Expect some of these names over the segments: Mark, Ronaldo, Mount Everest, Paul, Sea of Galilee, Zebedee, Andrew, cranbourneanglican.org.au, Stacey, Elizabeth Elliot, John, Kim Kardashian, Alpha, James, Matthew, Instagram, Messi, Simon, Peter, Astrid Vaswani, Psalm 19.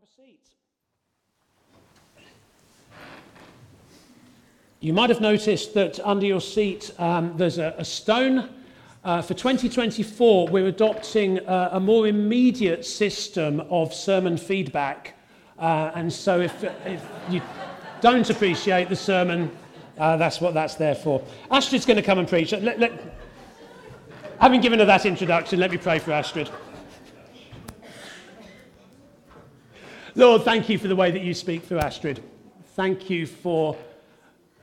grab a seat. You might have noticed that under your seat there's a stone. For 2024, we're adopting a more immediate system of sermon feedback. And so if you don't appreciate the sermon, that's what that's there for. Astrid's going to come and preach. Having given her that introduction, let me pray for Astrid. Lord, thank you for the way that you speak through Astrid. Thank you for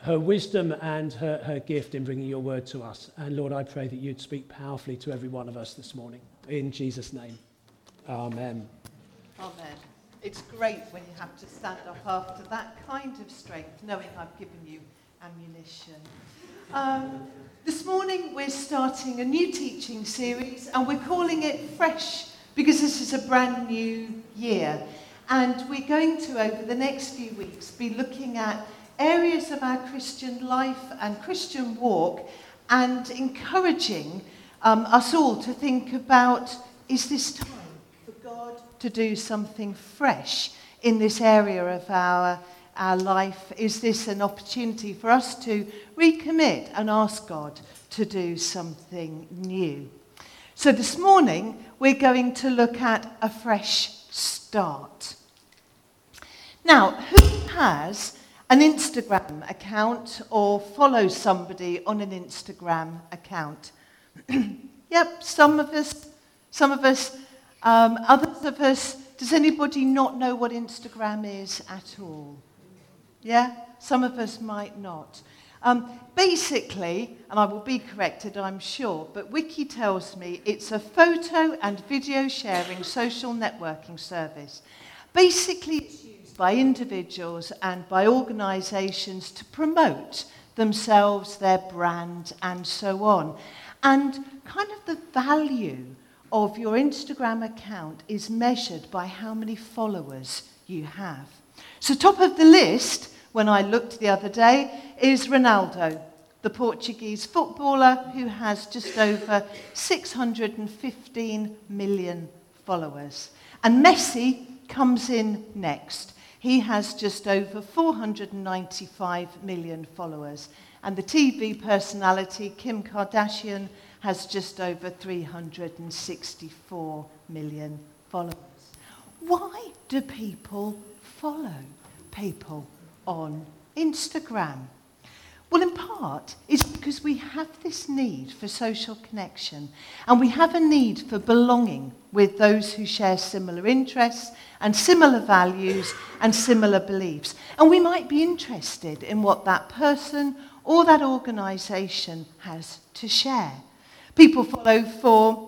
her wisdom and her gift in bringing your word to us. And Lord, I pray that you'd speak powerfully to every one of us this morning. In Jesus' name, amen. Amen. It's great when you have to stand up after that kind of strength, knowing I've given you ammunition. This morning we're starting a new teaching series, and we're calling it Fresh, because this is a brand new year. And we're going to, over the next few weeks, be looking at areas of our Christian life and Christian walk, and encouraging us all to think about, is this time for God to do something fresh in this area of our life? Is this an opportunity for us to recommit and ask God to do something new? So this morning we're going to look at a fresh start. Now, who has an Instagram account or follows somebody on an Instagram account? Yep, some of us, others of us. Does anybody not know what Instagram is at all? Yeah, some of us might not. Basically, and I will be corrected, I'm sure, but Wiki tells me it's a photo and video sharing social networking service. Basically, it's used by individuals and by organisations to promote themselves, their brand, and so on. And kind of the value of your Instagram account is measured by how many followers you have. So top of the list, when I looked the other day, is Ronaldo, the Portuguese footballer who has just over 615 million followers. And Messi comes in next. He has just over 495 million followers. And the TV personality Kim Kardashian has just over 364 million followers. Why do people follow people on Instagram? Well, in part, it's because we have this need for social connection, and we have a need for belonging with those who share similar interests and similar values and similar beliefs. And we might be interested in what that person or that organisation has to share. People follow for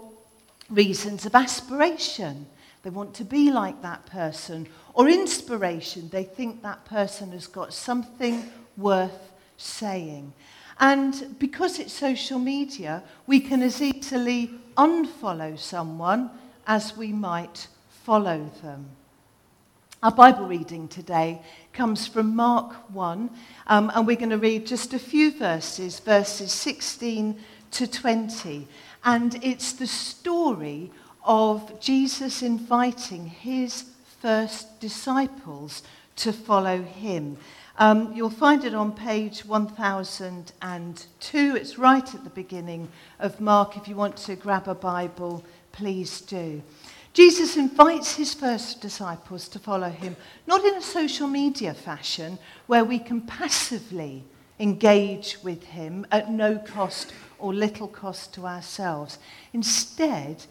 reasons of aspiration. They want to be like that person. Or inspiration. They think that person has got something worth saying. And because it's social media, we can as easily unfollow someone as we might follow them. Our Bible reading today comes from Mark 1, and we're going to read just a few verses, verses 16 to 20. And it's the story of Jesus inviting his first disciples to follow him. You'll find it on page 1002. It's right at the beginning of Mark. If you want to grab a Bible, please do. Jesus invites his first disciples to follow him, not in a social media fashion where we can passively engage with him at no cost or little cost to ourselves. Instead,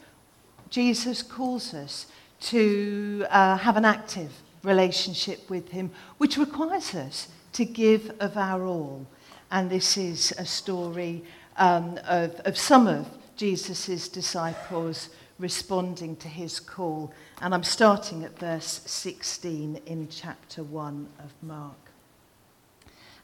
Jesus calls us to have an active relationship with him, which requires us to give of our all. And this is a story of some of Jesus' disciples responding to his call. And I'm starting at verse 16 in chapter 1 of Mark.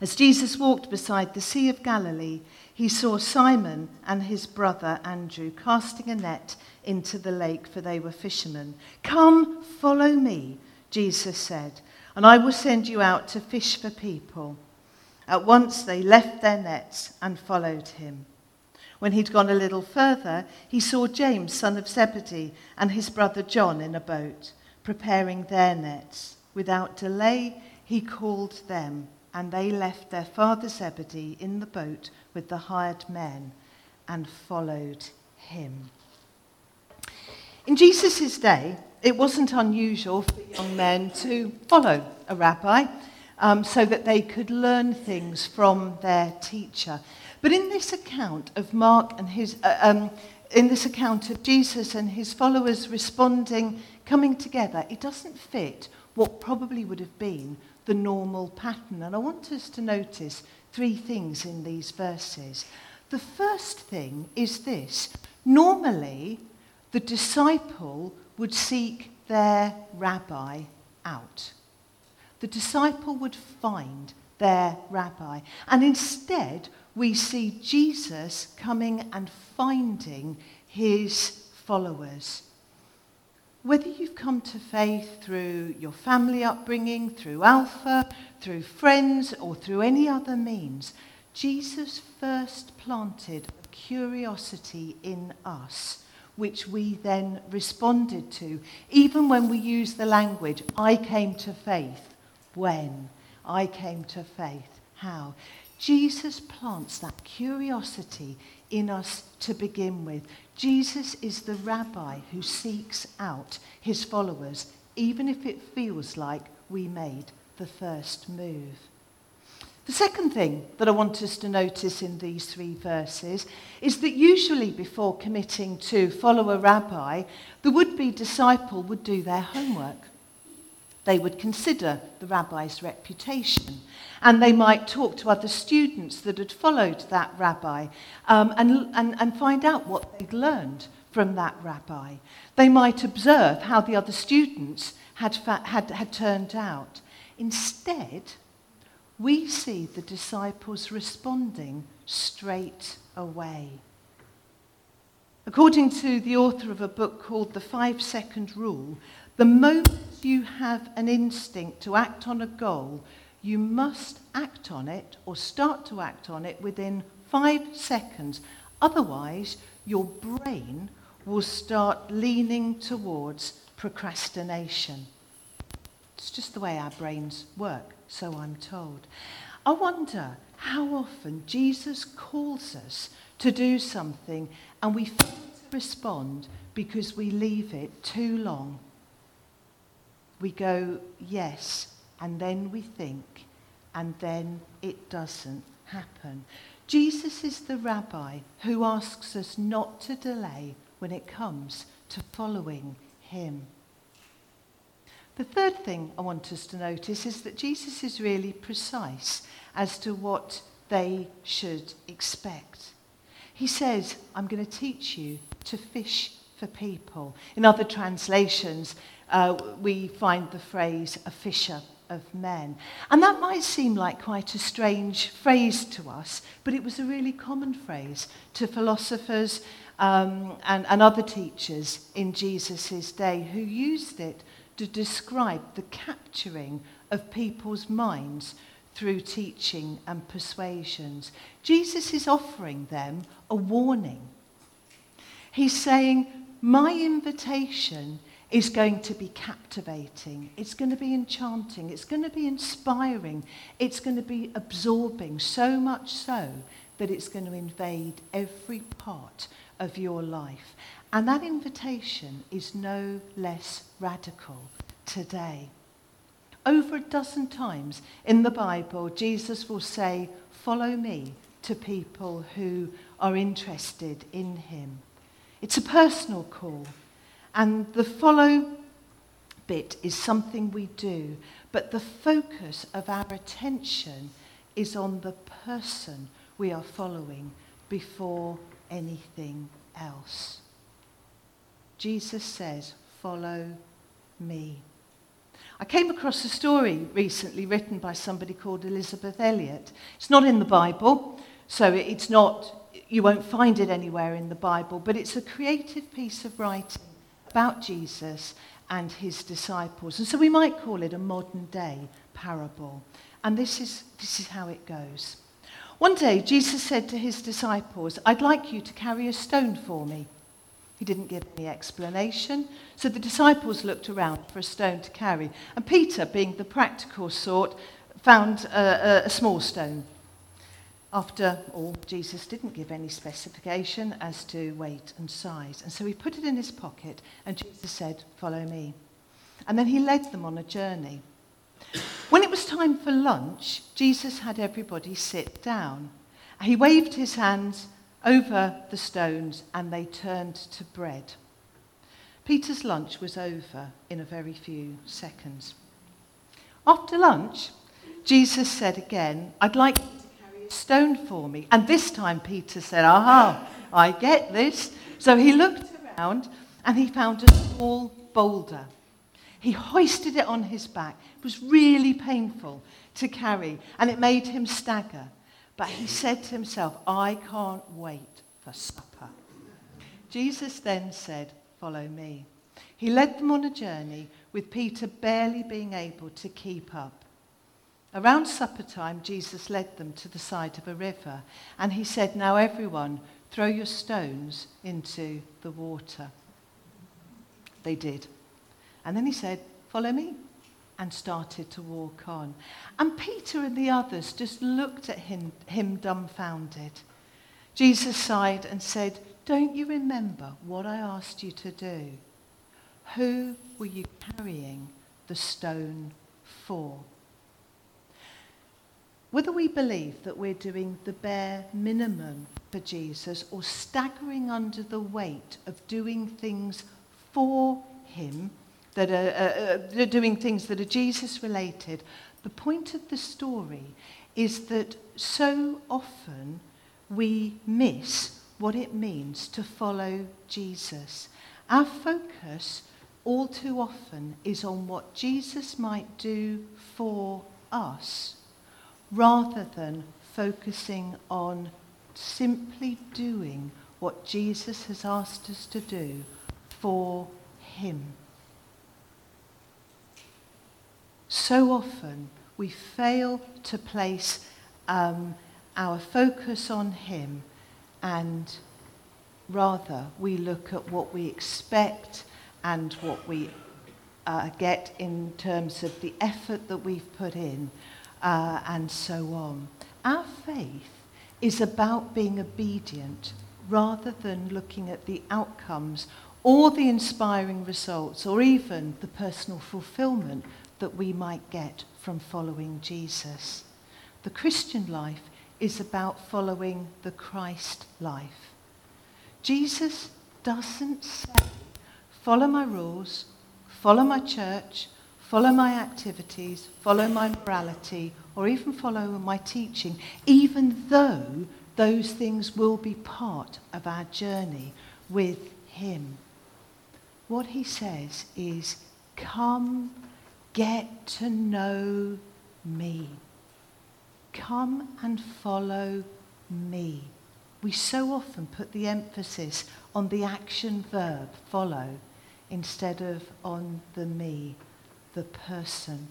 As Jesus walked beside the Sea of Galilee, he saw Simon and his brother Andrew casting a net into the lake, for they were fishermen. "Come, follow me," Jesus said, "and I will send you out to fish for people." At once they left their nets and followed him. When he'd gone a little further, he saw James, son of Zebedee, and his brother John in a boat, preparing their nets. Without delay, he called them, and they left their father Zebedee in the boat with the hired men and followed him. In Jesus' day, it wasn't unusual for young men to follow a rabbi so that they could learn things from their teacher. But in this account of Mark and his, in this account of Jesus and his followers responding, coming together, it doesn't fit what probably would have been the normal pattern. And I want us to notice three things in these verses. The first thing is this. Normally, the disciple would seek their rabbi out. The disciple would find their rabbi. And instead, we see Jesus coming and finding his followers. Whether you've come to faith through your family upbringing, through Alpha, through friends, or through any other means, Jesus first planted a curiosity in us, which we then responded to, even when we use the language, I came to faith. When? I came to faith. How? Jesus plants that curiosity in us to begin with. Jesus is the rabbi who seeks out his followers, even if it feels like we made the first move. The second thing that I want us to notice in these three verses is that usually before committing to follow a rabbi, the would-be disciple would do their homework. They would consider the rabbi's reputation, and they might talk to other students that had followed that rabbi and find out what they'd learned from that rabbi. They might observe how the other students had turned out. Instead, we see the disciples responding straight away. According to the author of a book called The 5-Second Rule, the moment you have an instinct to act on a goal, you must act on it or start to act on it within 5 seconds. Otherwise, your brain will start leaning towards procrastination. It's just the way our brains work, so I'm told. I wonder how often Jesus calls us to do something and we fail to respond because we leave it too long. We go, yes, and then we think, and then it doesn't happen. Jesus is the rabbi who asks us not to delay when it comes to following him. The third thing I want us to notice is that Jesus is really precise as to what they should expect. He says, I'm going to teach you to fish for people. In other translations, we find the phrase, a fisher of men. And that might seem like quite a strange phrase to us, but it was a really common phrase to philosophers and other teachers in Jesus' day who used it to describe the capturing of people's minds through teaching and persuasions. Jesus is offering them a warning. He's saying, my invitation is going to be captivating, it's going to be enchanting, it's going to be inspiring, it's going to be absorbing, so much so that it's going to invade every part of your life. And that invitation is no less radical today. Over a dozen times in the Bible, Jesus will say, follow me, to people who are interested in him. It's a personal call, and the follow bit is something we do, but the focus of our attention is on the person we are following before anything else. Jesus says, follow me. I came across a story recently written by somebody called Elizabeth Elliot. It's not in the Bible, so it's not, you won't find it anywhere in the Bible, but it's a creative piece of writing about Jesus and his disciples. And so we might call it a modern day parable. And this is how it goes. One day, Jesus said to his disciples, I'd like you to carry a stone for me. He didn't give any explanation. So the disciples looked around for a stone to carry. And Peter, being the practical sort, found a small stone. After all, Jesus didn't give any specification as to weight and size. And so he put it in his pocket, and Jesus said, "Follow me." And then he led them on a journey. When it was time for lunch, Jesus had everybody sit down. He waved his hands over the stones, and they turned to bread. Peter's lunch was over in a very few seconds. After lunch, Jesus said again, "I'd like you to carry a stone for me." And this time Peter said, "Aha, I get this." So he looked around and he found a small boulder. He hoisted it on his back. It was really painful to carry and it made him stagger. But he said to himself, "I can't wait for supper." Jesus then said, "Follow me." He led them on a journey with Peter barely being able to keep up. Around supper time, Jesus led them to the side of a river, and he said, "Now everyone, throw your stones into the water." They did. And then he said, "Follow me," and started to walk on. And Peter and the others just looked at him dumbfounded. Jesus sighed and said, "Don't you remember what I asked you to do? Who were you carrying the stone for?" Whether we believe that we're doing the bare minimum for Jesus or staggering under the weight of doing things for him, that are doing things that are Jesus-related, the point of the story is that so often we miss what it means to follow Jesus. Our focus all too often is on what Jesus might do for us, rather than focusing on simply doing what Jesus has asked us to do for him. So often we fail to place our focus on him, and rather we look at what we expect and what we get in terms of the effort that we've put in. And so on. Our faith is about being obedient rather than looking at the outcomes or the inspiring results or even the personal fulfillment that we might get from following Jesus. The Christian life is about following the Christ life. Jesus doesn't say, "Follow my rules, follow my church, follow my activities, follow my morality, or even follow my teaching," even though those things will be part of our journey with him. What he says is, "Come, get to know me. Come and follow me." We so often put the emphasis on the action verb, follow, instead of on the me, the person.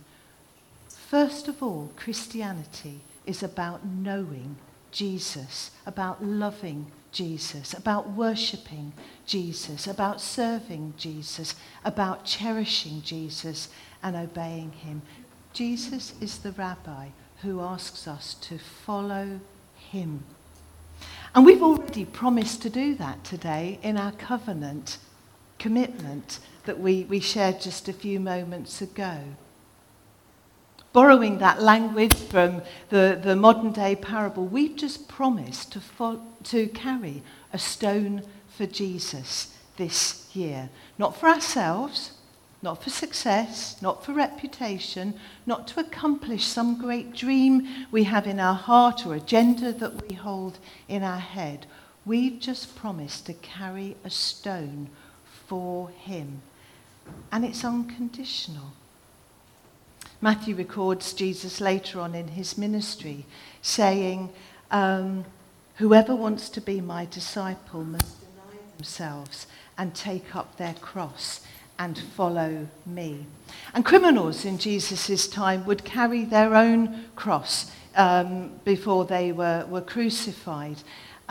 First of all, Christianity is about knowing Jesus, about loving Jesus, about worshipping Jesus, about serving Jesus, about cherishing Jesus and obeying him. Jesus is the rabbi who asks us to follow him. And we've already promised to do that today in our covenant commitment that we shared just a few moments ago. Borrowing that language from the modern day parable, we've just promised to carry a stone for Jesus this year. Not for ourselves, not for success, not for reputation, not to accomplish some great dream we have in our heart or agenda that we hold in our head. We've just promised to carry a stone for him, and it's unconditional. Matthew records Jesus later on in his ministry saying, "Whoever wants to be my disciple must deny themselves and take up their cross and follow me." And criminals in Jesus' time would carry their own cross before they were crucified.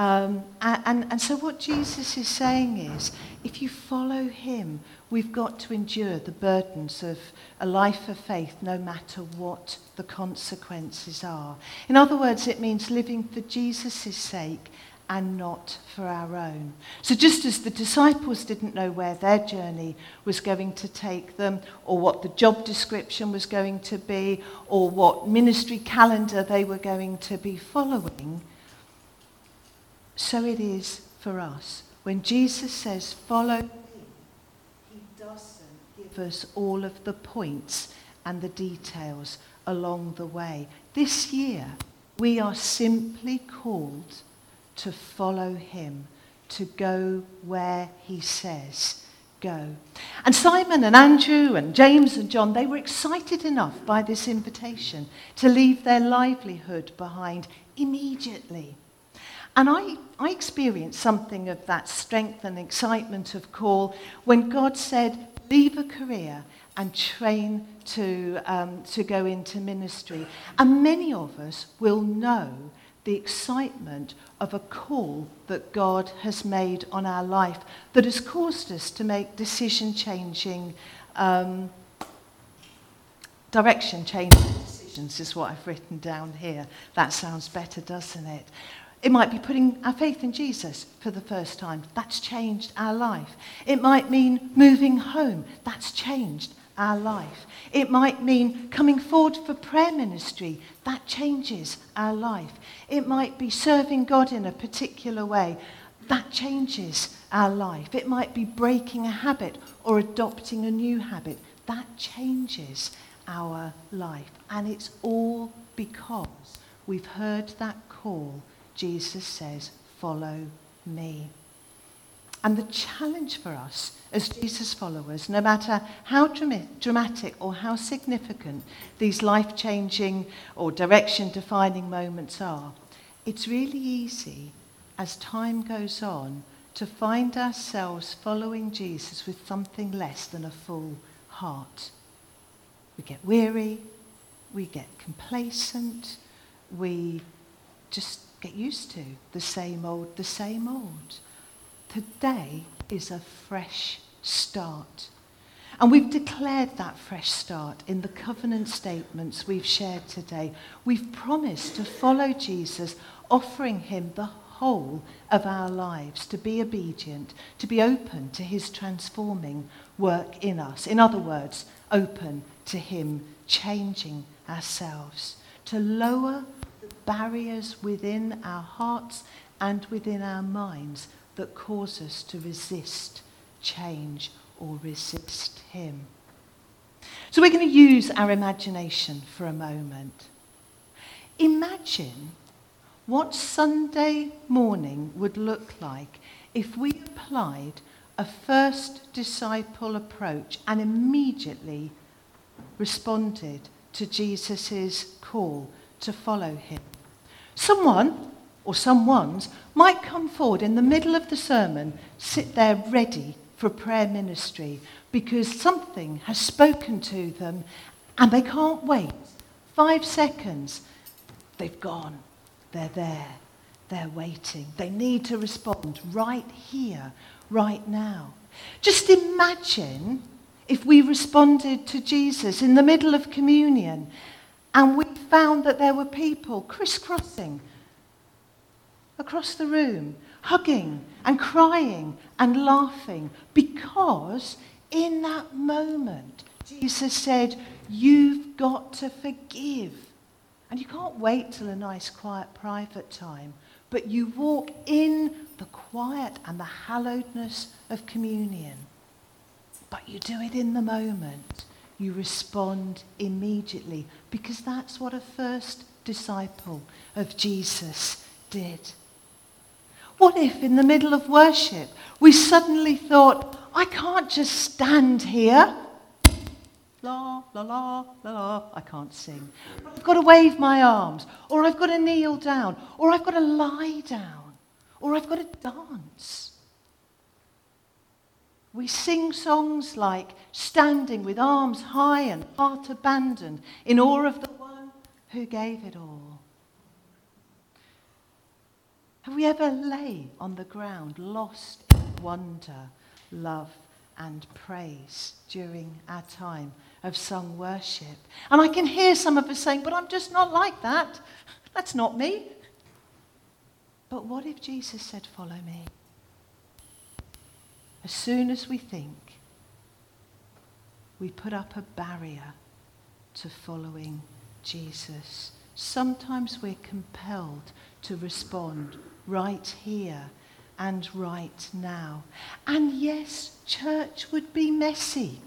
And so what Jesus is saying is, if you follow him, we've got to endure the burdens of a life of faith, no matter what the consequences are. In other words, it means living for Jesus' sake and not for our own. So just as the disciples didn't know where their journey was going to take them, or what the job description was going to be, or what ministry calendar they were going to be following, so it is for us. When Jesus says, follow me, he doesn't give us all of the points and the details along the way. This year, we are simply called to follow him, to go where he says go. And Simon and Andrew and James and John, they were excited enough by this invitation to leave their livelihood behind immediately. And I experienced something of that strength and excitement of call when God said, leave a career and train to go into ministry. And many of us will know the excitement of a call that God has made on our life that has caused us to make decision-changing, direction-changing decisions is what I've written down here. That sounds better, doesn't it? It might be putting our faith in Jesus for the first time. That's changed our life. It might mean moving home. That's changed our life. It might mean coming forward for prayer ministry. That changes our life. It might be serving God in a particular way. That changes our life. It might be breaking a habit or adopting a new habit. That changes our life. And it's all because we've heard that call. Jesus says, follow me. And the challenge for us as Jesus followers, no matter how dramatic or how significant these life-changing or direction-defining moments are, it's really easy as time goes on to find ourselves following Jesus with something less than a full heart. We get weary, we get complacent, we just get used to the same old, the same old. Today is a fresh start. And we've declared that fresh start in the covenant statements we've shared today. We've promised to follow Jesus, offering him the whole of our lives, to be obedient, to be open to his transforming work in us. In other words, open to him changing ourselves, to lower barriers within our hearts and within our minds that cause us to resist change or resist him. So we're going to use our imagination for a moment. Imagine what Sunday morning would look like if we applied a first disciple approach and immediately responded to Jesus's call to follow him. Someone or someones might come forward in the middle of the sermon, sit there ready for prayer ministry because something has spoken to them and they can't wait. 5 seconds, they've gone. They're there. They're waiting. They need to respond right here, right now. Just imagine if we responded to Jesus in the middle of communion and we found that there were people crisscrossing across the room, hugging and crying and laughing, because in that moment, Jesus said, you've got to forgive. And you can't wait till a nice, quiet, private time, but you walk in the quiet and the hallowedness of communion. But you do it in the moment. You respond immediately, because that's what a first disciple of Jesus did. What if in the middle of worship we suddenly thought, I can't just stand here. La, la, la, la, la, I can't sing. I've got to wave my arms, or I've got to kneel down, or I've got to lie down, or I've got to dance. We sing songs like standing with arms high and heart abandoned in awe of the one who gave it all. Have we ever lay on the ground, lost in wonder, love, and praise during our time of sung worship? And I can hear some of us saying, but I'm just not like that. That's not me. But what if Jesus said, follow me? As soon as we think, we put up a barrier to following Jesus. Sometimes we're compelled to respond right here and right now. And yes, church would be messy.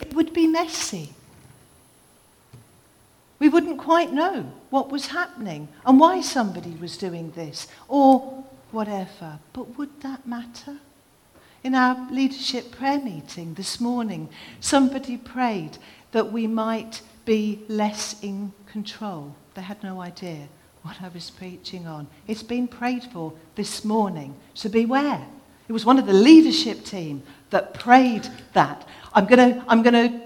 It would be messy. We wouldn't quite know what was happening and why somebody was doing this or whatever. But would that matter? In our leadership prayer meeting this morning, somebody prayed that we might be less in control. They had no idea what I was preaching on. It's been prayed for this morning, so beware. It was one of the leadership team that prayed that. I'm going to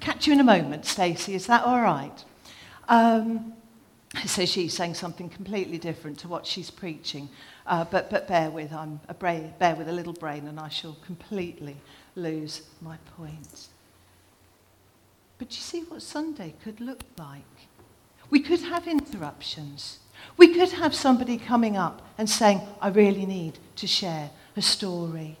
catch you in a moment, Stacey. Is that all right? So she's saying something completely different to what she's preaching. But bear with a little brain, and I shall completely lose my point. But you see what Sunday could look like. We could have interruptions. We could have somebody coming up and saying, I really need to share a story.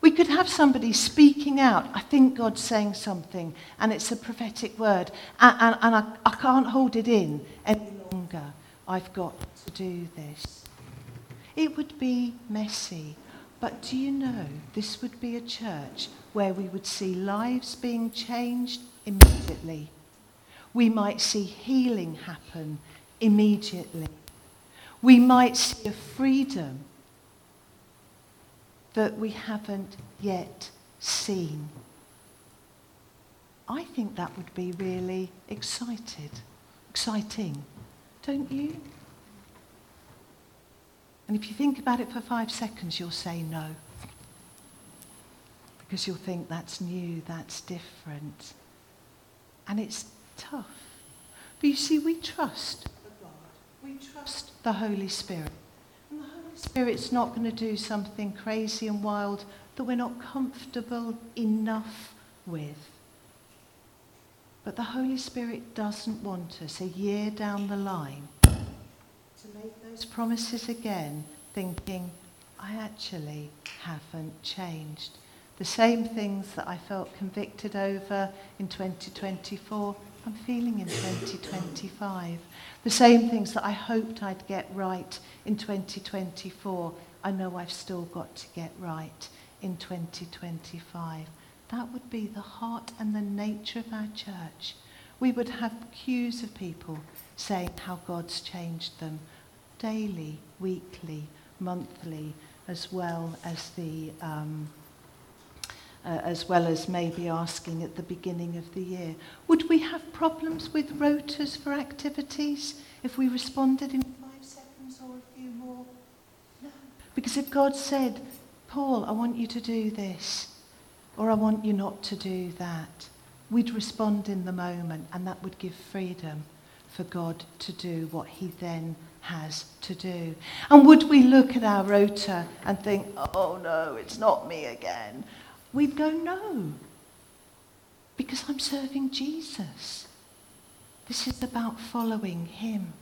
We could have somebody speaking out. I think God's saying something, and it's a prophetic word, and I can't hold it in any longer. I've got to do this. It would be messy, but do you know, this would be a church where we would see lives being changed immediately. We might see healing happen immediately. We might see a freedom that we haven't yet seen. I think that would be really exciting. Don't you? And if you think about it for 5 seconds, you'll say no. Because you'll think that's new, that's different. And it's tough. But you see, we trust God. We trust the Holy Spirit. And the Holy Spirit's not going to do something crazy and wild that we're not comfortable enough with. But the Holy Spirit doesn't want us a year down the line to make those promises again, thinking, I actually haven't changed. The same things that I felt convicted over in 2024, I'm feeling in 2025. The same things that I hoped I'd get right in 2024, I know I've still got to get right in 2025. That would be the heart and the nature of our church. We would have queues of people saying how God's changed them daily, weekly, monthly, as well as maybe asking at the beginning of the year. Would we have problems with rotas for activities if we responded in 5 seconds or a few more? No. Because if God said, Paul, I want you to do this, or I want you not to do that, we'd respond in the moment, and that would give freedom for God to do what he then has to do. And would we look at our rota and think, oh no, it's not me again? We'd go, no, because I'm serving Jesus. This is about following him.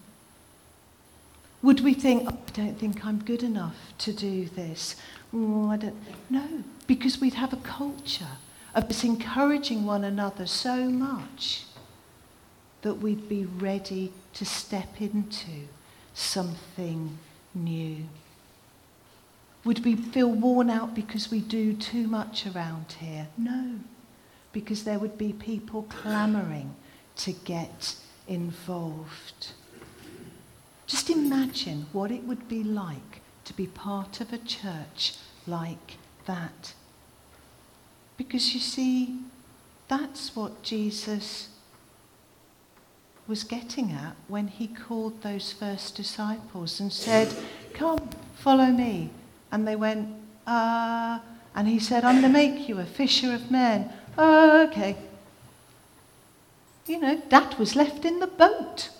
Would we think, oh, I don't think I'm good enough to do this? Oh, I don't. No, because we'd have a culture of us encouraging one another so much that we'd be ready to step into something new. Would we feel worn out because we do too much around here? No, because there would be people clamouring to get involved. Just imagine what it would be like to be part of a church like that. Because you see, that's what Jesus was getting at when he called those first disciples and said, come, follow me. And they went, and he said, I'm going to make you a fisher of men. Oh, okay. You know, that was left in the boat.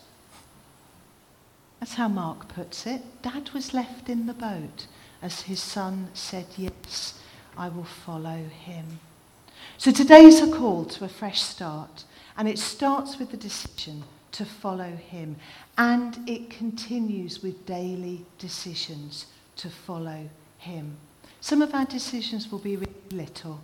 That's how Mark puts it. Dad was left in the boat as his son said, yes, I will follow him. So today's a call to a fresh start, and it starts with the decision to follow him, and it continues with daily decisions to follow him. Some of our decisions will be really little.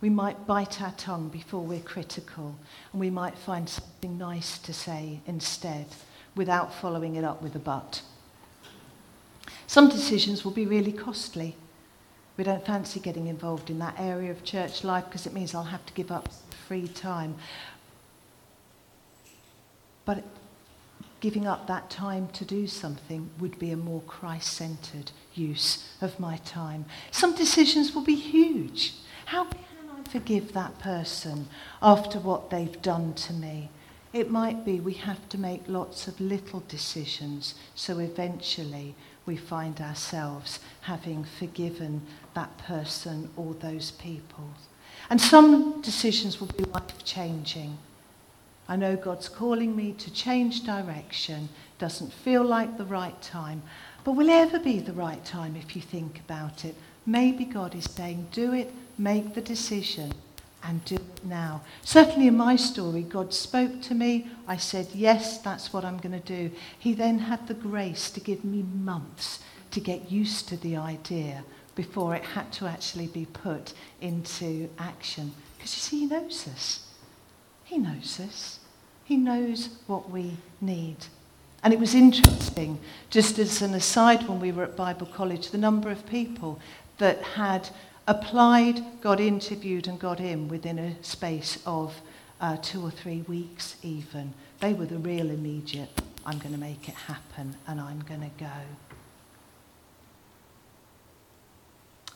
We might bite our tongue before we're critical, and we might find something nice to say instead, without following it up with a but. Some decisions will be really costly. We don't fancy getting involved in that area of church life because it means I'll have to give up free time. But giving up that time to do something would be a more Christ-centered use of my time. Some decisions will be huge. How can I forgive that person after what they've done to me? It might be we have to make lots of little decisions, so eventually we find ourselves having forgiven that person or those people. And some decisions will be life-changing. I know God's calling me to change direction. Doesn't feel like the right time. But will it ever be the right time if you think about it? Maybe God is saying, do it, make the decision, and do it now. Certainly in my story, God spoke to me. I said, yes, that's what I'm going to do. He then had the grace to give me months to get used to the idea before it had to actually be put into action. Because you see, he knows us. He knows us. He knows what we need. And it was interesting, just as an aside, when we were at Bible college, the number of people that had applied, got interviewed and got in within a space of 2 or 3 weeks even. They were the real immediate, I'm going to make it happen and I'm going to go.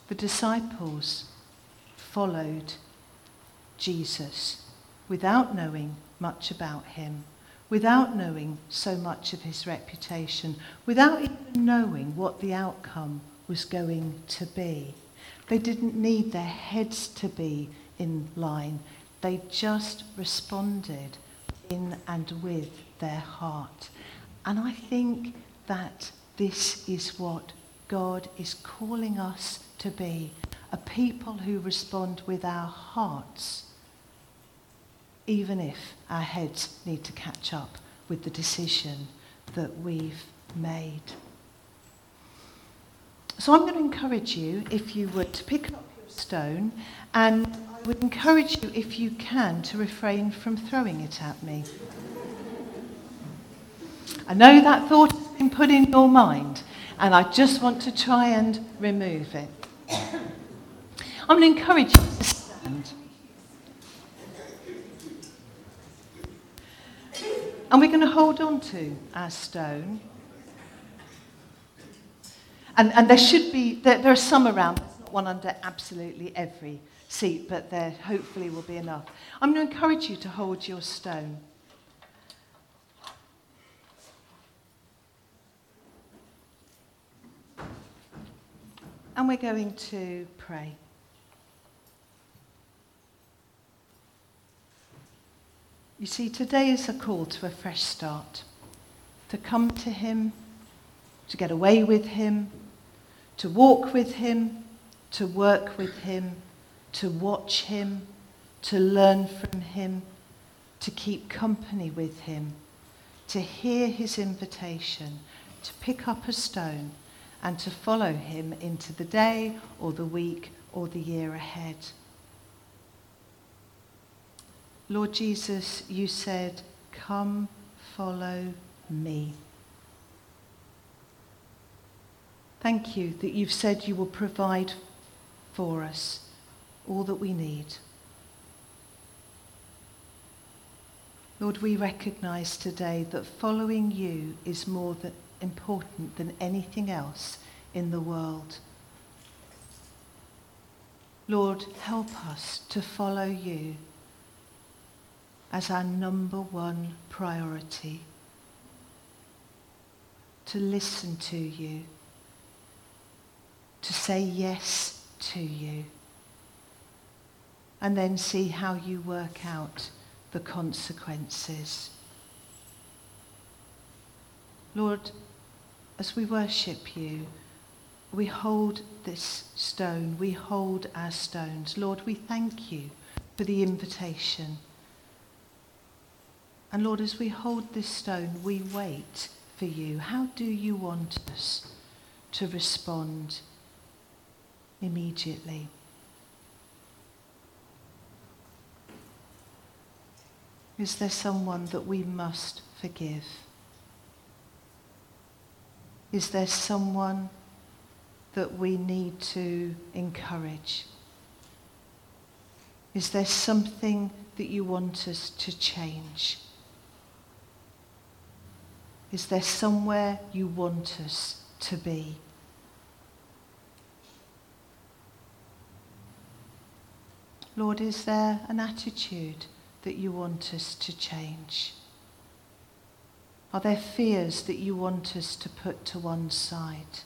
The disciples followed Jesus without knowing much about him, without knowing so much of his reputation, without even knowing what the outcome was going to be. They didn't need their heads to be in line. They just responded in and with their heart. And I think that this is what God is calling us to be, a people who respond with our hearts, even if our heads need to catch up with the decision that we've made. So I'm going to encourage you, if you would, to pick up your stone, and I would encourage you, if you can, to refrain from throwing it at me. I know that thought has been put in your mind, and I just want to try and remove it. I'm going to encourage you to stand. And we're going to hold on to our stone. And there should be, there are some around, there's not one under absolutely every seat, but there hopefully will be enough. I'm going to encourage you to hold your stone. And we're going to pray. You see, today is a call to a fresh start, to come to him, to get away with him, to walk with him, to work with him, to watch him, to learn from him, to keep company with him, to hear his invitation, to pick up a stone and to follow him into the day or the week or the year ahead. Lord Jesus, you said, come follow me. Thank you that you've said you will provide for us all that we need. Lord, we recognize today that following you is more important than anything else in the world. Lord, help us to follow you as our number one priority, to listen to you, to say yes to you, and then see how you work out the consequences. Lord, as we worship you, we hold this stone, we hold our stones. Lord, we thank you for the invitation. And Lord, as we hold this stone, we wait for you. How do you want us to respond immediately? Is there someone that we must forgive? Is there someone that we need to encourage? Is there something that you want us to change? Is there somewhere you want us to be? Lord, is there an attitude that you want us to change? Are there fears that you want us to put to one side?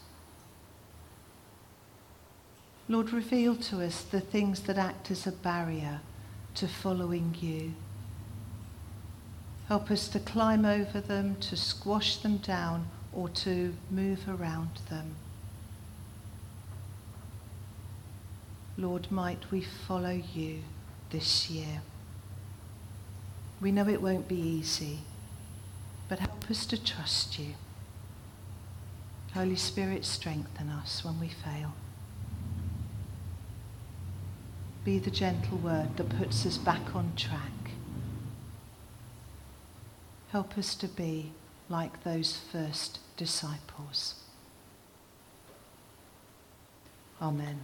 Lord, reveal to us the things that act as a barrier to following you. Help us to climb over them, to squash them down, or to move around them. Lord, might we follow you this year. We know it won't be easy, but help us to trust you. Holy Spirit, strengthen us when we fail. Be the gentle word that puts us back on track. Help us to be like those first disciples. Amen.